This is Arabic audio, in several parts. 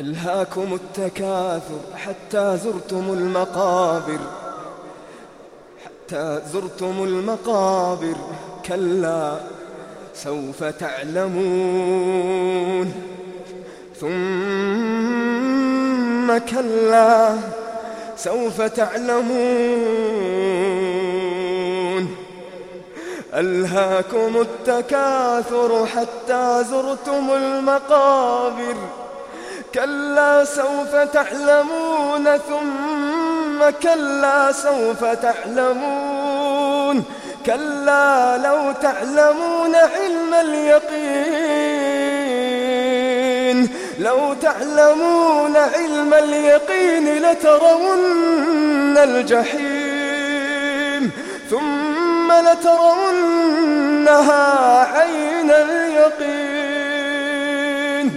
ألهاكم التكاثر حتى زرتم المقابر كلا سوف تعلمون ثم كلا سوف تعلمون ألهاكم التكاثر حتى زرتم المقابر كلا سوف تعلمون ثم كلا سوف تعلمون كلا لو تعلمون علم اليقين لترون الجحيم ثم لترونها عين اليقين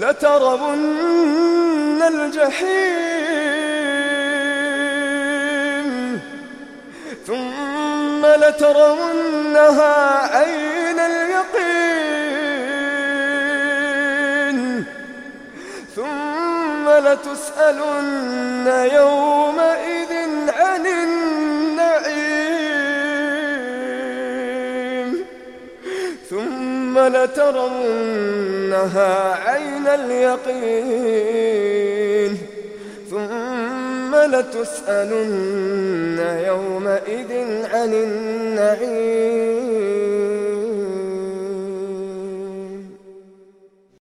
لترون الجحيم ثم لترونها عين اليقين ثم لتسألن يومئذ عن النعيم ثم لترونها عين اليقين ثم لتسألن يومئذ عن النعيم.